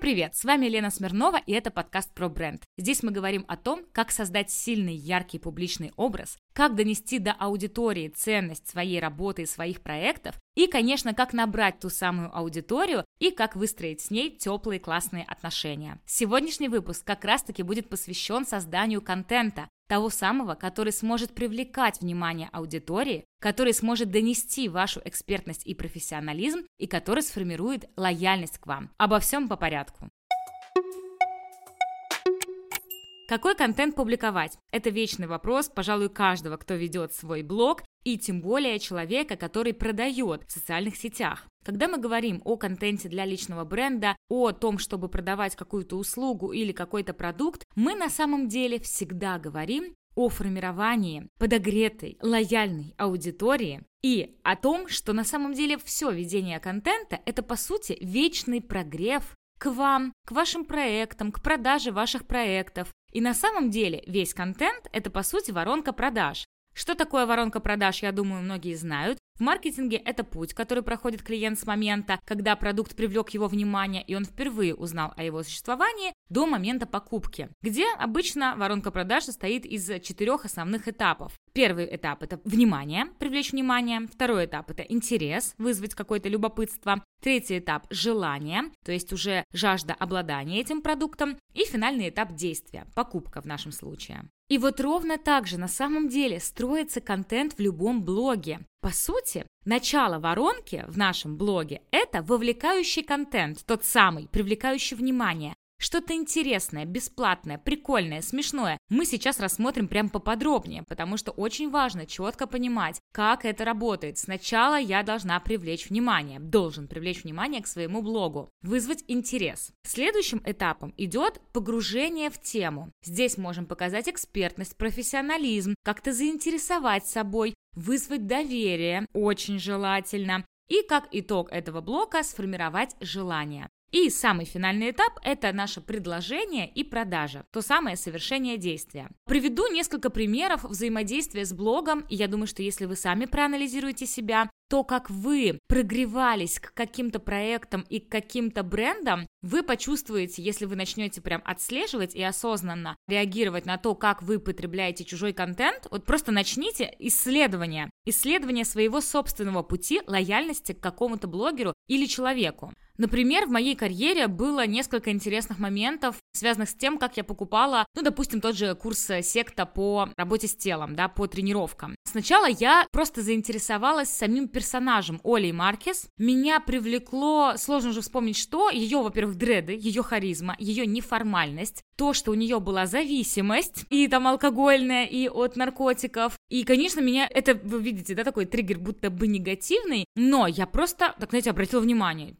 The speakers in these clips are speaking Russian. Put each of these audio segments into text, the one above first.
привет! С вами Лена Смирнова, и это подкаст про бренд. Здесь мы говорим о том, как создать сильный, яркий публичный образ, как донести до аудитории ценность своей работы и своих проектов, и, конечно, как набрать ту самую аудиторию и как выстроить с ней теплые классные отношения. Сегодняшний выпуск как раз-таки будет посвящен созданию контента, того самого, который сможет привлекать внимание аудитории, который сможет донести вашу экспертность и профессионализм, и который сформирует лояльность к вам. Обо всем по порядку. Какой контент публиковать? Это вечный вопрос, пожалуй, каждого, кто ведет свой блог, и тем более человека, который продает в социальных сетях. Когда мы говорим о контенте для личного бренда, о том, чтобы продавать какую-то услугу или какой-то продукт, мы на самом деле всегда говорим о формировании подогретой, лояльной аудитории и о том, что на самом деле все ведение контента – это, по сути, вечный прогрев к вам, к вашим проектам, к продаже ваших проектов. И на самом деле весь контент – это, по сути, воронка продаж. Что такое воронка продаж, я думаю, многие знают. В маркетинге это путь, который проходит клиент с момента, когда продукт привлек его внимание и он впервые узнал о его существовании, до момента покупки, где обычно воронка продаж состоит из 4 основных этапов. Первый этап – это внимание, привлечь внимание. Второй этап – это интерес, вызвать какое-то любопытство. Третий этап – желание, то есть уже жажда обладания этим продуктом. И финальный этап – действия, покупка в нашем случае. И вот ровно так же на самом деле строится контент в любом блоге. По сути, начало воронки в нашем блоге – это вовлекающий контент, тот самый, привлекающий внимание. Что-то интересное, бесплатное, прикольное, смешное мы сейчас рассмотрим прям поподробнее, потому что очень важно четко понимать, как это работает. Сначала я должен привлечь внимание к своему блогу, вызвать интерес. Следующим этапом идет погружение в тему. Здесь можем показать экспертность, профессионализм, как-то заинтересовать собой, вызвать доверие, очень желательно, и как итог этого блока сформировать желание. И самый финальный этап – это наше предложение и продажа, то самое совершение действия. Приведу несколько примеров взаимодействия с блогом, и я думаю, что если вы сами проанализируете себя, то, как вы прогревались к каким-то проектам и к каким-то брендам, вы почувствуете, если вы начнете прям отслеживать и осознанно реагировать на то, как вы потребляете чужой контент, вот просто начните исследование своего собственного пути лояльности к какому-то блогеру или человеку. Например, в моей карьере было несколько интересных моментов, связанных с тем, как я покупала, допустим, тот же курс «Секта» по работе с телом, по тренировкам. Сначала я просто заинтересовалась самим персонажем Олей Маркес. Меня привлекло, сложно уже вспомнить что, ее, во-первых, дреды, ее харизма, ее неформальность, то, что у нее была зависимость, и там алкогольная, и от наркотиков. И, конечно, меня, это, вы видите, такой триггер будто бы негативный, но я просто, обратила внимание,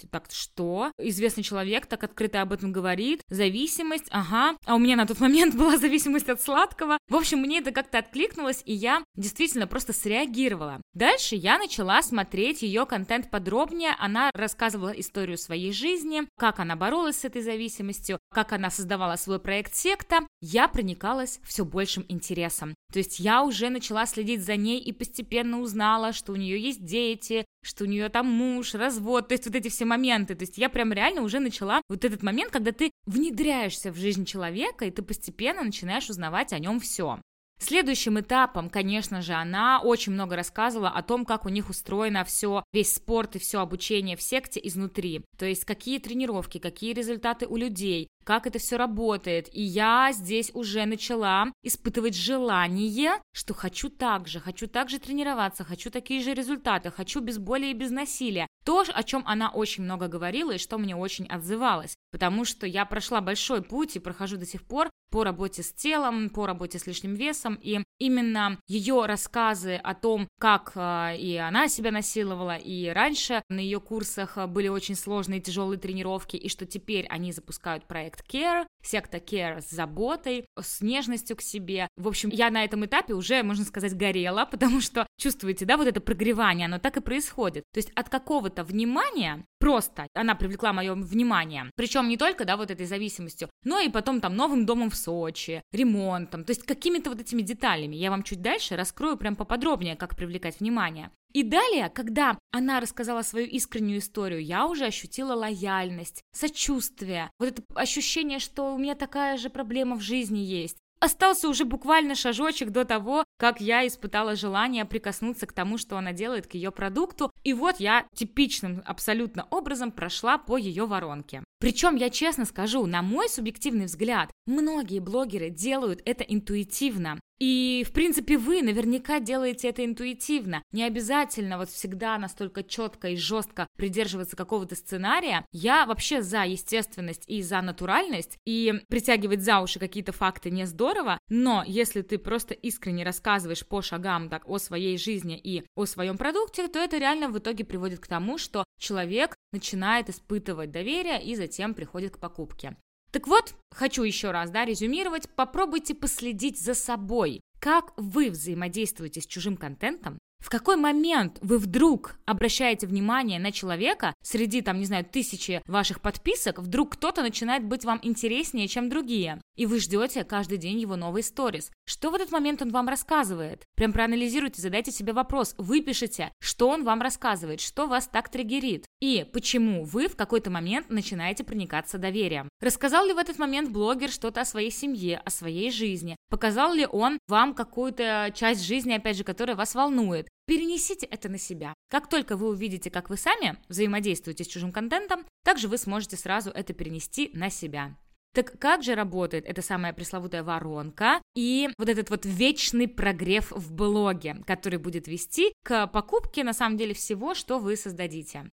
что? Известный человек так открыто об этом говорит. Зависимость, ага. А у меня на тот момент была зависимость от сладкого. В общем, мне это как-то откликнулось, и я действительно просто среагировала. Дальше я начала смотреть ее контент подробнее. Она рассказывала историю своей жизни, как она боролась с этой зависимостью, как она создавала свой проект «Секта». Я проникалась все большим интересом. То есть я уже начала следить за ней и постепенно узнала, что у нее есть дети, что у нее там муж, развод, то есть вот эти все моменты. То есть я прям реально уже начала вот этот момент, когда ты внедряешься в жизнь человека, и ты постепенно начинаешь узнавать о нем все. Следующим этапом, конечно же, она очень много рассказывала о том, как у них устроено все, весь спорт и все обучение в секте изнутри. То есть какие тренировки, какие результаты у людей, как это все работает. И я здесь уже начала испытывать желание, что хочу так же тренироваться, хочу такие же результаты, хочу без боли и без насилия. То, о чем она очень много говорила и что мне очень отзывалось, потому что я прошла большой путь и прохожу до сих пор по работе с телом, по работе с лишним весом, и именно ее рассказы о том, как и она себя насиловала, и раньше на ее курсах были очень сложные тяжелые тренировки, и что теперь они запускают проект Care, секта Care с заботой, с нежностью к себе. В общем, я на этом этапе уже, можно сказать, горела, потому что чувствуете, вот это прогревание, оно так и происходит. То есть от какого-то внимания просто она привлекла мое внимание, причем не только, вот этой зависимостью, но и потом новым домом в Сочи, ремонтом, то есть какими-то вот этими деталями. Я вам чуть дальше раскрою прям поподробнее, как привлекать внимание. И далее, когда она рассказала свою искреннюю историю, я уже ощутила лояльность, сочувствие, вот это ощущение, что у меня такая же проблема в жизни есть. Остался уже буквально шажочек до того, как я испытала желание прикоснуться к тому, что она делает, к ее продукту, и вот я типичным абсолютно образом прошла по ее воронке. Причем, я честно скажу, на мой субъективный взгляд, многие блогеры делают это интуитивно. И, в принципе, вы наверняка делаете это интуитивно. Не обязательно вот всегда настолько четко и жестко придерживаться какого-то сценария. Я вообще за естественность и за натуральность, и притягивать за уши какие-то факты не здорово, но если ты просто искренне рассказываешь по шагам так, о своей жизни и о своем продукте, то это реально в итоге приводит к тому, что человек начинает испытывать доверие и затем приходит к покупке. Так вот, хочу еще раз, резюмировать, попробуйте последить за собой, как вы взаимодействуете с чужим контентом, в какой момент вы вдруг обращаете внимание на человека, среди, тысячи ваших подписок, вдруг кто-то начинает быть вам интереснее, чем другие, и вы ждете каждый день его новый сторис. Что в этот момент он вам рассказывает? Прям проанализируйте, задайте себе вопрос, выпишите, что он вам рассказывает, что вас так триггерит, и почему вы в какой-то момент начинаете проникаться доверием. Рассказал ли в этот момент блогер что-то о своей семье, о своей жизни? Показал ли он вам какую-то часть жизни, которая вас волнует? Перенесите это на себя. Как только вы увидите, как вы сами взаимодействуете с чужим контентом, также вы сможете сразу это перенести на себя. Так как же работает эта самая пресловутая воронка и вот этот вот вечный прогрев в блоге, который будет вести к покупке на самом деле всего, что вы создадите?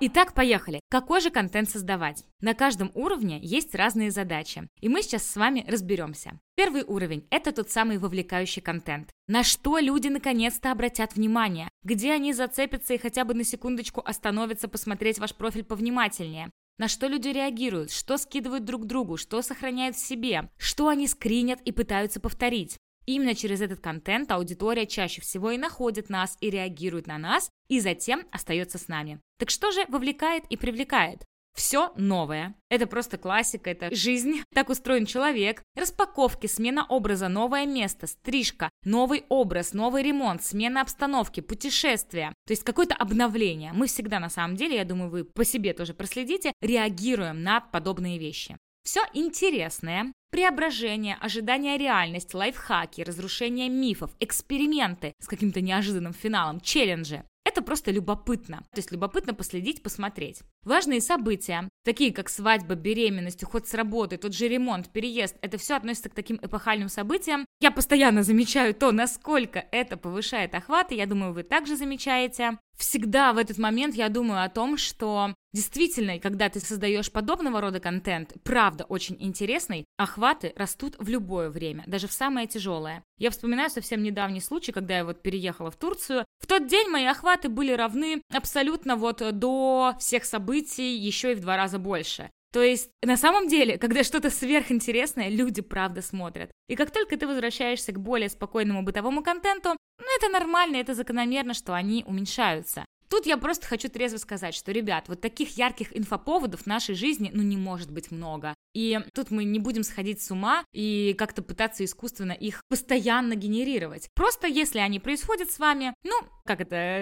Итак, поехали. Какой же контент создавать? На каждом уровне есть разные задачи, и мы сейчас с вами разберемся. Первый уровень – это тот самый вовлекающий контент. На что люди наконец-то обратят внимание? Где они зацепятся и хотя бы на секундочку остановятся посмотреть ваш профиль повнимательнее? На что люди реагируют, что скидывают друг другу, что сохраняют в себе, что они скринят и пытаются повторить? Именно через этот контент аудитория чаще всего и находит нас, и реагирует на нас, и затем остается с нами. Так что же вовлекает и привлекает? Все новое. Это просто классика, это жизнь, так устроен человек. Распаковки, смена образа, новое место, стрижка, новый образ, новый ремонт, смена обстановки, путешествия. То есть какое-то обновление. Мы всегда, на самом деле, я думаю, вы по себе тоже проследите, реагируем на подобные вещи. Все интересное, преображение, ожидание реальности, лайфхаки, разрушение мифов, эксперименты с каким-то неожиданным финалом, челленджи. Это просто любопытно. То есть любопытно последить, посмотреть. Важные события, такие как свадьба, беременность, уход с работы, тот же ремонт, переезд, это все относится к таким эпохальным событиям. Я постоянно замечаю то, насколько это повышает охваты, я думаю, вы также замечаете. Всегда в этот момент я думаю о том, что действительно, когда ты создаешь подобного рода контент, правда очень интересный, охваты растут в любое время, даже в самое тяжелое. Я вспоминаю совсем недавний случай, когда я переехала в Турцию. В тот день мои охваты были равны абсолютно до всех событий, еще и в 2 раза больше. То есть, на самом деле, когда что-то сверхинтересное, люди правда смотрят. И как только ты возвращаешься к более спокойному бытовому контенту, это нормально, это закономерно, что они уменьшаются. Тут я просто хочу трезво сказать, что, ребят, таких ярких инфоповодов в нашей жизни, не может быть много. И тут мы не будем сходить с ума и как-то пытаться искусственно их постоянно генерировать. Просто если они происходят с вами,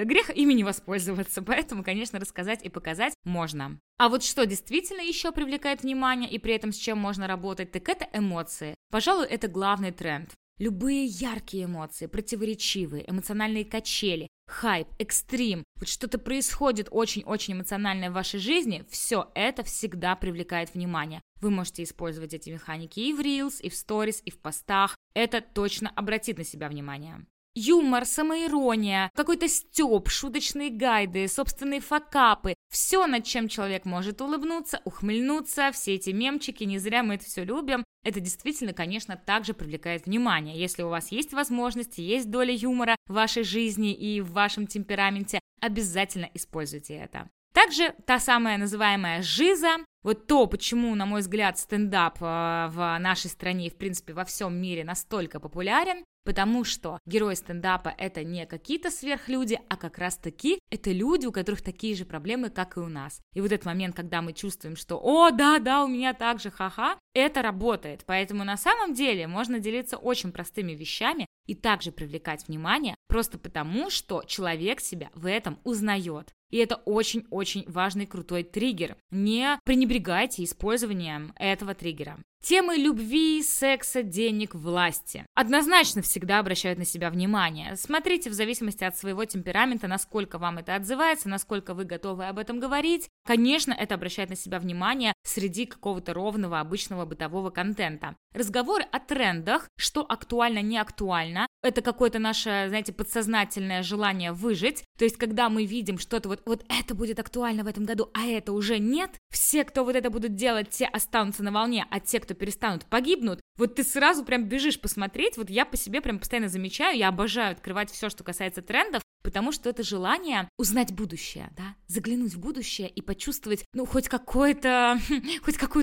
грех ими не воспользоваться, поэтому, конечно, рассказать и показать можно. А что действительно еще привлекает внимание и при этом с чем можно работать, так это эмоции. Пожалуй, это главный тренд. Любые яркие эмоции, противоречивые, эмоциональные качели, хайп, экстрим, что-то происходит очень-очень эмоциональное в вашей жизни, все это всегда привлекает внимание. Вы можете использовать эти механики и в Reels, и в Stories, и в постах. Это точно обратит на себя внимание. Юмор, самоирония, какой-то стёб, шуточные гайды, собственные факапы. Все, над чем человек может улыбнуться, ухмыльнуться, все эти мемчики, не зря мы это все любим. Это действительно, конечно, также привлекает внимание. Если у вас есть возможность, есть доля юмора в вашей жизни и в вашем темпераменте, обязательно используйте это. Также та самая называемая жиза, вот то, почему, на мой взгляд, стендап в нашей стране и, в принципе, во всем мире настолько популярен, потому что герои стендапа — это не какие-то сверхлюди, а как раз-таки это люди, у которых такие же проблемы, как и у нас. И вот этот момент, когда мы чувствуем, что «О, да-да, у меня так же, ха-ха», это работает. Поэтому на самом деле можно делиться очень простыми вещами и также привлекать внимание, просто потому, что человек себя в этом узнает. И это очень-очень важный крутой триггер. Не пренебрегайте использованием этого триггера. Темы любви, секса, денег, власти. Однозначно всегда обращают на себя внимание. Смотрите в зависимости от своего темперамента, насколько вам это отзывается, насколько вы готовы об этом говорить. Конечно, это обращает на себя внимание среди какого-то ровного, обычного бытового контента. Разговоры о трендах, что актуально, не актуально, это какое-то наше, знаете, подсознательное желание выжить. То есть, когда мы видим что-то вот это будет актуально в этом году, а это уже нет, все, кто вот это будут делать, те останутся на волне, а те, кто перестанут, погибнут. Вот ты сразу прям бежишь посмотреть, вот я по себе прям постоянно замечаю, я обожаю открывать все, что касается трендов, потому что это желание узнать будущее, да, заглянуть в будущее и почувствовать, ну, хоть какую-то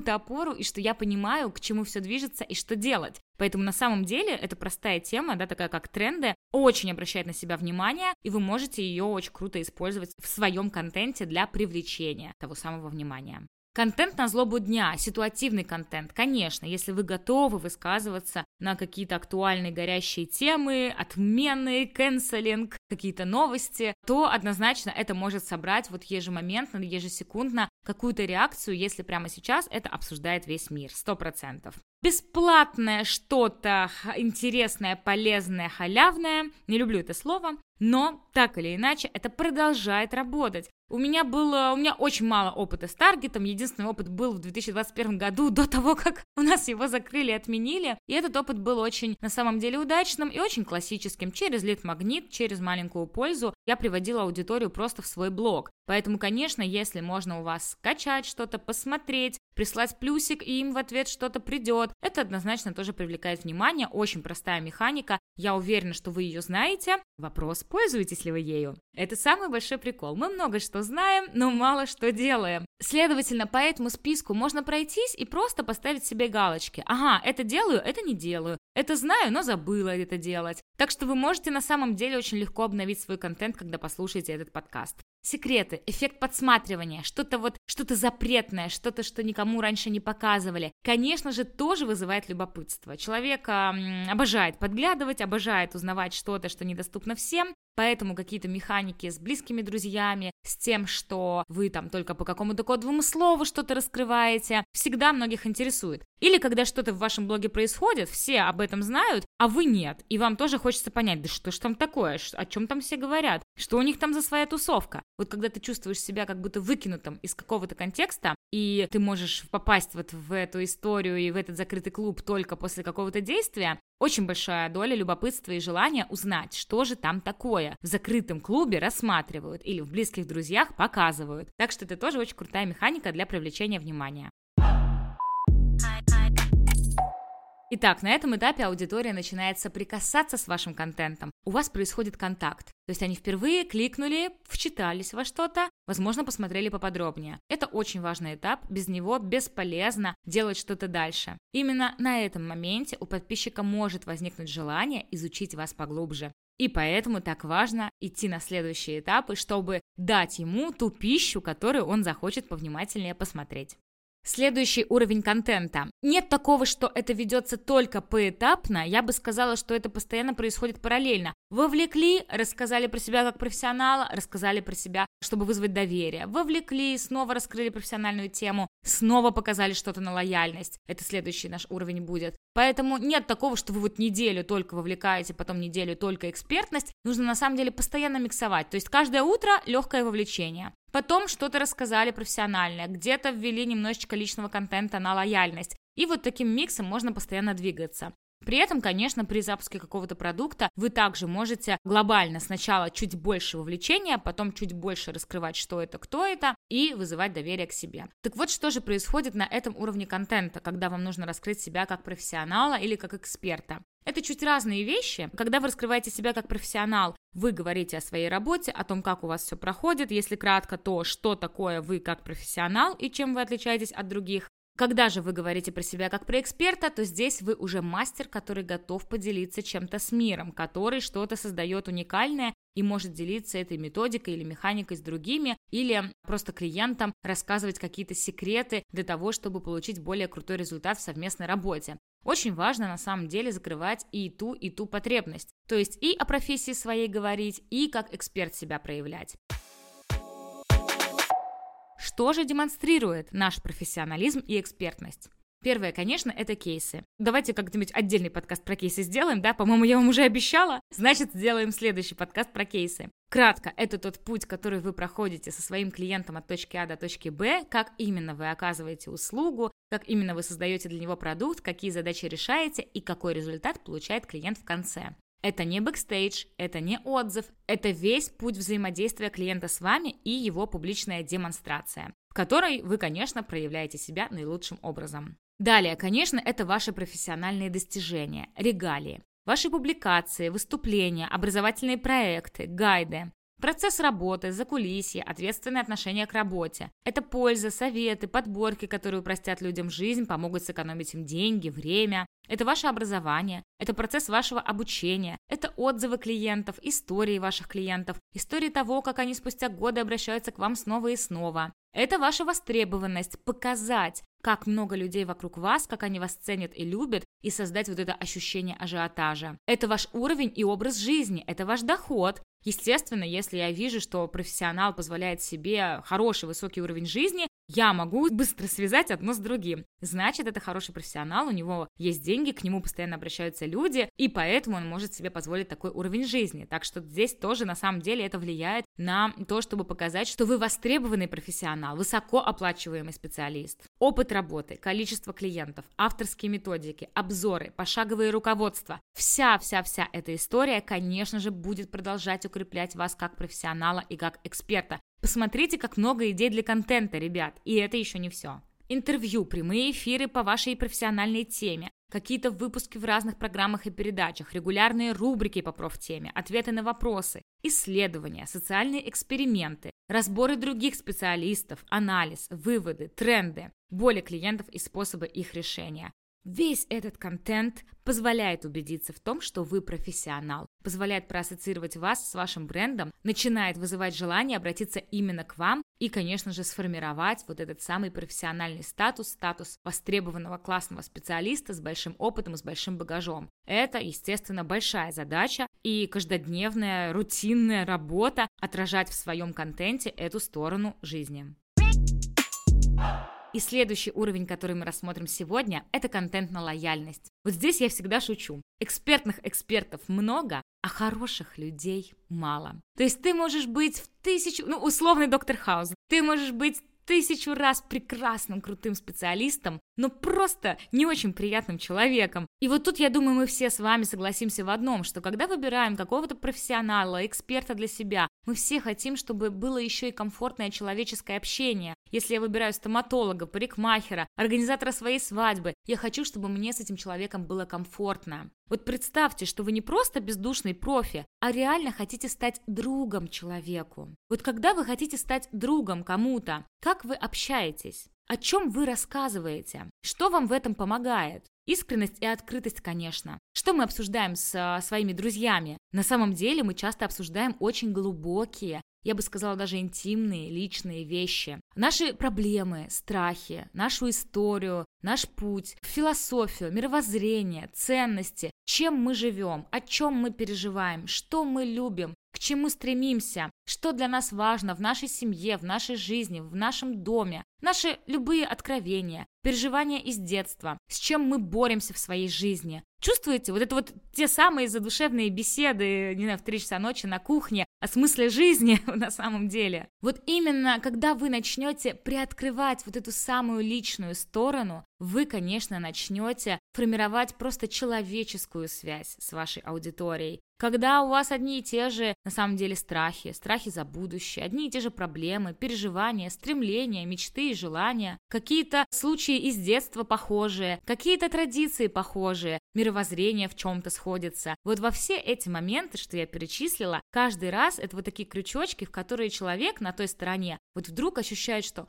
опору, и что я понимаю, к чему все движется и что делать. Поэтому на самом деле эта простая тема, да, такая как тренды, очень обращает на себя внимание, и вы можете ее очень круто использовать в своем контенте для привлечения того самого внимания. Контент на злобу дня, ситуативный контент, конечно, если вы готовы высказываться на какие-то актуальные горящие темы, отмены, кэнселинг, какие-то новости, то однозначно это может собрать вот ежемоментно, ежесекундно какую-то реакцию, если прямо сейчас это обсуждает весь мир, 100%. Бесплатное что-то интересное, полезное, халявное, не люблю это слово, но так или иначе это продолжает работать. У меня очень мало опыта с таргетом, единственный опыт был в 2021 году, до того, как у нас его закрыли и отменили, и этот опыт был очень, на самом деле, удачным и очень классическим, через лид-магнит, через маленькую пользу я приводила аудиторию просто в свой блог, поэтому, конечно, если можно у вас скачать что-то, посмотреть, прислать плюсик, и им в ответ что-то придет, это однозначно тоже привлекает внимание, очень простая механика, я уверена, что вы ее знаете, вопрос, пользуетесь ли вы ею, это самый большой прикол, мы много что знаем, но мало что делаем. Следовательно, по этому списку можно пройтись и просто поставить себе галочки. Ага, это делаю, это не делаю, это знаю, но забыла это делать. Так что вы можете на самом деле очень легко обновить свой контент, когда послушаете этот подкаст. Секреты, эффект подсматривания, что-то запретное, что-то, что никому раньше не показывали, конечно же, тоже вызывает любопытство. Человек обожает подглядывать, обожает узнавать что-то, что недоступно всем, поэтому какие-то механики с близкими друзьями, с тем, что вы там только по какому-то кодовому слову что-то раскрываете, всегда многих интересует. Или когда что-то в вашем блоге происходит, все об этом знают, а вы нет, и вам тоже хочется понять, да что ж там такое, о чем там все говорят, что у них там за своя тусовка. Вот когда ты чувствуешь себя как будто выкинутым из какого-то контекста, и ты можешь попасть вот в эту историю и в этот закрытый клуб только после какого-то действия, очень большая доля любопытства и желания узнать, что же там такое в закрытом клубе рассматривают или в близких друзьях показывают. Так что это тоже очень крутая механика для привлечения внимания. Итак, на этом этапе аудитория начинает соприкасаться с вашим контентом. У вас происходит контакт. То есть они впервые кликнули, вчитались во что-то, возможно, посмотрели поподробнее. Это очень важный этап, без него бесполезно делать что-то дальше. Именно на этом моменте у подписчика может возникнуть желание изучить вас поглубже. И поэтому так важно идти на следующие этапы, чтобы дать ему ту пищу, которую он захочет повнимательнее посмотреть. Следующий уровень контента. Нет такого, что это ведется только поэтапно, я бы сказала, что это постоянно происходит параллельно. Вовлекли, рассказали про себя как профессионала, рассказали про себя, чтобы вызвать доверие. Вовлекли, снова раскрыли профессиональную тему, снова показали что-то на лояльность. Это следующий наш уровень будет. Поэтому нет такого, что вы вот неделю только вовлекаете, потом неделю только экспертность. Нужно на самом деле постоянно миксовать. То есть каждое утро легкое вовлечение. Потом что-то рассказали профессионально, где-то ввели немножечко личного контента на лояльность. И вот таким миксом можно постоянно двигаться. При этом, конечно, при запуске какого-то продукта вы также можете глобально сначала чуть больше вовлечения, потом чуть больше раскрывать, что это, кто это, и вызывать доверие к себе. Так вот, что же происходит на этом уровне контента, когда вам нужно раскрыть себя как профессионала или как эксперта? Это чуть разные вещи. Когда вы раскрываете себя как профессионал, вы говорите о своей работе, о том, как у вас все проходит, если кратко, то что такое вы как профессионал и чем вы отличаетесь от других. Когда же вы говорите про себя как про эксперта, то здесь вы уже мастер, который готов поделиться чем-то с миром, который что-то создает уникальное и может делиться этой методикой или механикой с другими, или просто клиентам рассказывать какие-то секреты для того, чтобы получить более крутой результат в совместной работе. Очень важно на самом деле закрывать и ту потребность, то есть и о профессии своей говорить, и как эксперт себя проявлять. Что же демонстрирует наш профессионализм и экспертность? Первое, конечно, это кейсы. Давайте как-нибудь отдельный подкаст про кейсы сделаем, да? По-моему, я вам уже обещала. Значит, сделаем следующий подкаст про кейсы. Кратко, это тот путь, который вы проходите со своим клиентом от точки А до точки Б, как именно вы оказываете услугу, как именно вы создаете для него продукт, какие задачи решаете и какой результат получает клиент в конце. Это не бэкстейдж, это не отзыв, это весь путь взаимодействия клиента с вами и его публичная демонстрация, в которой вы, конечно, проявляете себя наилучшим образом. Далее, конечно, это ваши профессиональные достижения, регалии, ваши публикации, выступления, образовательные проекты, гайды, процесс работы, закулисье, ответственное отношение к работе. Это польза, советы, подборки, которые упростят людям жизнь, помогут сэкономить им деньги, время. Это ваше образование, это процесс вашего обучения, это отзывы клиентов, истории ваших клиентов, истории того, как они спустя годы обращаются к вам снова и снова. Это ваша востребованность показать, как много людей вокруг вас, как они вас ценят и любят, и создать вот это ощущение ажиотажа. Это ваш уровень и образ жизни, это ваш доход. Естественно, если я вижу, что профессионал позволяет себе хороший высокий уровень жизни, я могу быстро связать одно с другим. Значит, это хороший профессионал, у него есть деньги, к нему постоянно обращаются люди, и поэтому он может себе позволить такой уровень жизни. Так что здесь тоже, на самом деле, это влияет на то, чтобы показать, что вы востребованный профессионал, высокооплачиваемый специалист. Опыт работы, количество клиентов, авторские методики, обзоры, пошаговые руководства. Вся эта история, конечно же, будет продолжать укреплять вас как профессионала и как эксперта. Посмотрите, как много идей для контента, ребят, и это еще не все. Интервью, прямые эфиры по вашей профессиональной теме, какие-то выпуски в разных программах и передачах, регулярные рубрики по профтеме, ответы на вопросы, исследования, социальные эксперименты, разборы других специалистов, анализ, выводы, тренды, боли клиентов и способы их решения. Весь этот контент позволяет убедиться в том, что вы профессионал, позволяет проассоциировать вас с вашим брендом, начинает вызывать желание обратиться именно к вам и, конечно же, сформировать вот этот самый профессиональный статус, статус востребованного классного специалиста с большим опытом и с большим багажом. Это, естественно, большая задача и каждодневная, рутинная работа отражать в своем контенте эту сторону жизни. И следующий уровень, который мы рассмотрим сегодня, это контент на лояльность. Вот здесь я всегда шучу. Экспертных экспертов много, а хороших людей мало. То есть ты можешь быть в тысячу, условный доктор Хаус, ты можешь быть тысячу раз прекрасным, крутым специалистом, но просто не очень приятным человеком. И вот тут, я думаю, мы все с вами согласимся в одном, что когда выбираем какого-то профессионала, эксперта для себя, мы все хотим, чтобы было еще и комфортное человеческое общение. Если я выбираю стоматолога, парикмахера, организатора своей свадьбы, я хочу, чтобы мне с этим человеком было комфортно. Вот представьте, что вы не просто бездушный профи, а реально хотите стать другом человеку. Вот когда вы хотите стать другом кому-то, как вы общаетесь? О чем вы рассказываете? Что вам в этом помогает? Искренность и открытость, конечно. Что мы обсуждаем с своими друзьями? На самом деле мы часто обсуждаем очень глубокие, я бы сказала, даже интимные, личные вещи. Наши проблемы, страхи, нашу историю, наш путь, философию, мировоззрение, ценности, чем мы живем, о чем мы переживаем, что мы любим, к чему стремимся, что для нас важно в нашей семье, в нашей жизни, в нашем доме, наши любые откровения, переживания из детства, с чем мы боремся в своей жизни. Чувствуете, вот это вот те самые задушевные беседы, не знаю, в 3 часа ночи на кухне, о смысле жизни на самом деле. Вот именно, когда вы начнете приоткрывать вот эту самую личную сторону, вы, конечно, начнете формировать просто человеческую связь с вашей аудиторией. Когда у вас одни и те же, на самом деле, страхи за будущее, одни и те же проблемы, переживания, стремления, мечты и желания, какие-то случаи из детства похожие, какие-то традиции похожие, мировоззрение в чем-то сходится. Вот во все эти моменты, что я перечислила, каждый раз это вот такие крючочки, в которые человек на той стороне вот вдруг ощущает, что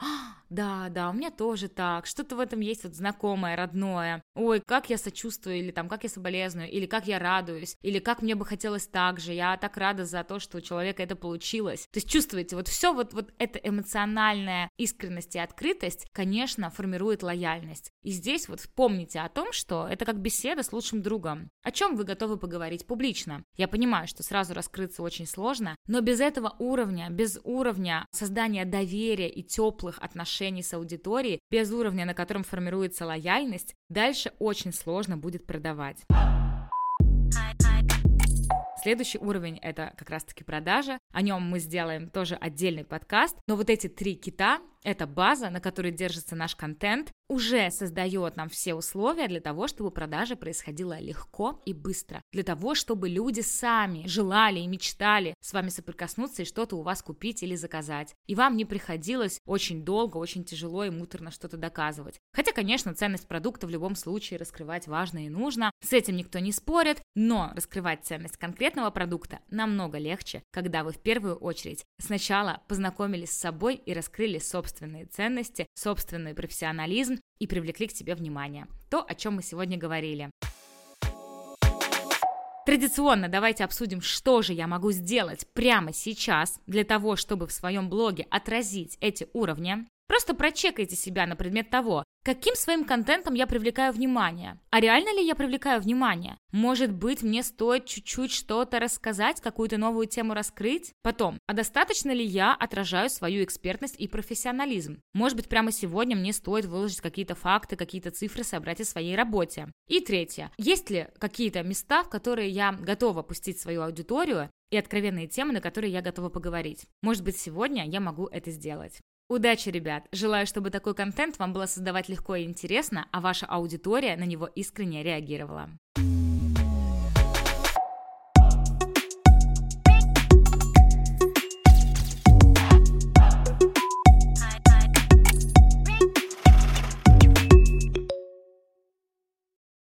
да, у меня тоже так, что-то в этом есть вот знакомое, родное, ой, как я сочувствую, или там, как я соболезную, или как я радуюсь, или как мне бы хотелось так же, я так рада за то, что у человека это получилось. То есть чувствуете, вот все вот эта эмоциональная искренность и открытость, конечно, формирует лояльность. И здесь вот вспомните о том, что это как беседа с лучшим другом. О чем вы готовы поговорить публично? Я понимаю, что сразу раскрыться очень сложно, но без этого уровня, без уровня создания доверия и теплых отношений с аудиторией, без уровня, на котором формируется лояльность, дальше очень сложно будет продавать. Следующий уровень – это как раз-таки продажа, о нем мы сделаем тоже отдельный подкаст, но вот эти три кита – это база, на которой держится наш контент, уже создает нам все условия для того, чтобы продажа происходила легко и быстро, для того, чтобы люди сами желали и мечтали с вами соприкоснуться и что-то у вас купить или заказать, и вам не приходилось очень долго, очень тяжело и муторно что-то доказывать. Хотя, конечно, ценность продукта в любом случае раскрывать важно и нужно, с этим никто не спорит, но раскрывать ценность конкретного продукта намного легче, когда вы в первую очередь сначала познакомились с собой и раскрыли собственные ценности, собственный профессионализм и привлекли к себе внимание. То, о чем мы сегодня говорили. Традиционно давайте обсудим, что же я могу сделать прямо сейчас для того, чтобы в своем блоге отразить эти уровни. Просто прочекайте себя на предмет того, каким своим контентом я привлекаю внимание? А реально ли я привлекаю внимание? Может быть, мне стоит чуть-чуть что-то рассказать, какую-то новую тему раскрыть? Потом, а достаточно ли я отражаю свою экспертность и профессионализм? Может быть, прямо сегодня мне стоит выложить какие-то факты, какие-то цифры собрать о своей работе? И третье, есть ли какие-то места, в которые я готова пустить свою аудиторию и откровенные темы, на которые я готова поговорить? Может быть, сегодня я могу это сделать? Удачи, ребят! Желаю, чтобы такой контент вам было создавать легко и интересно, а ваша аудитория на него искренне реагировала.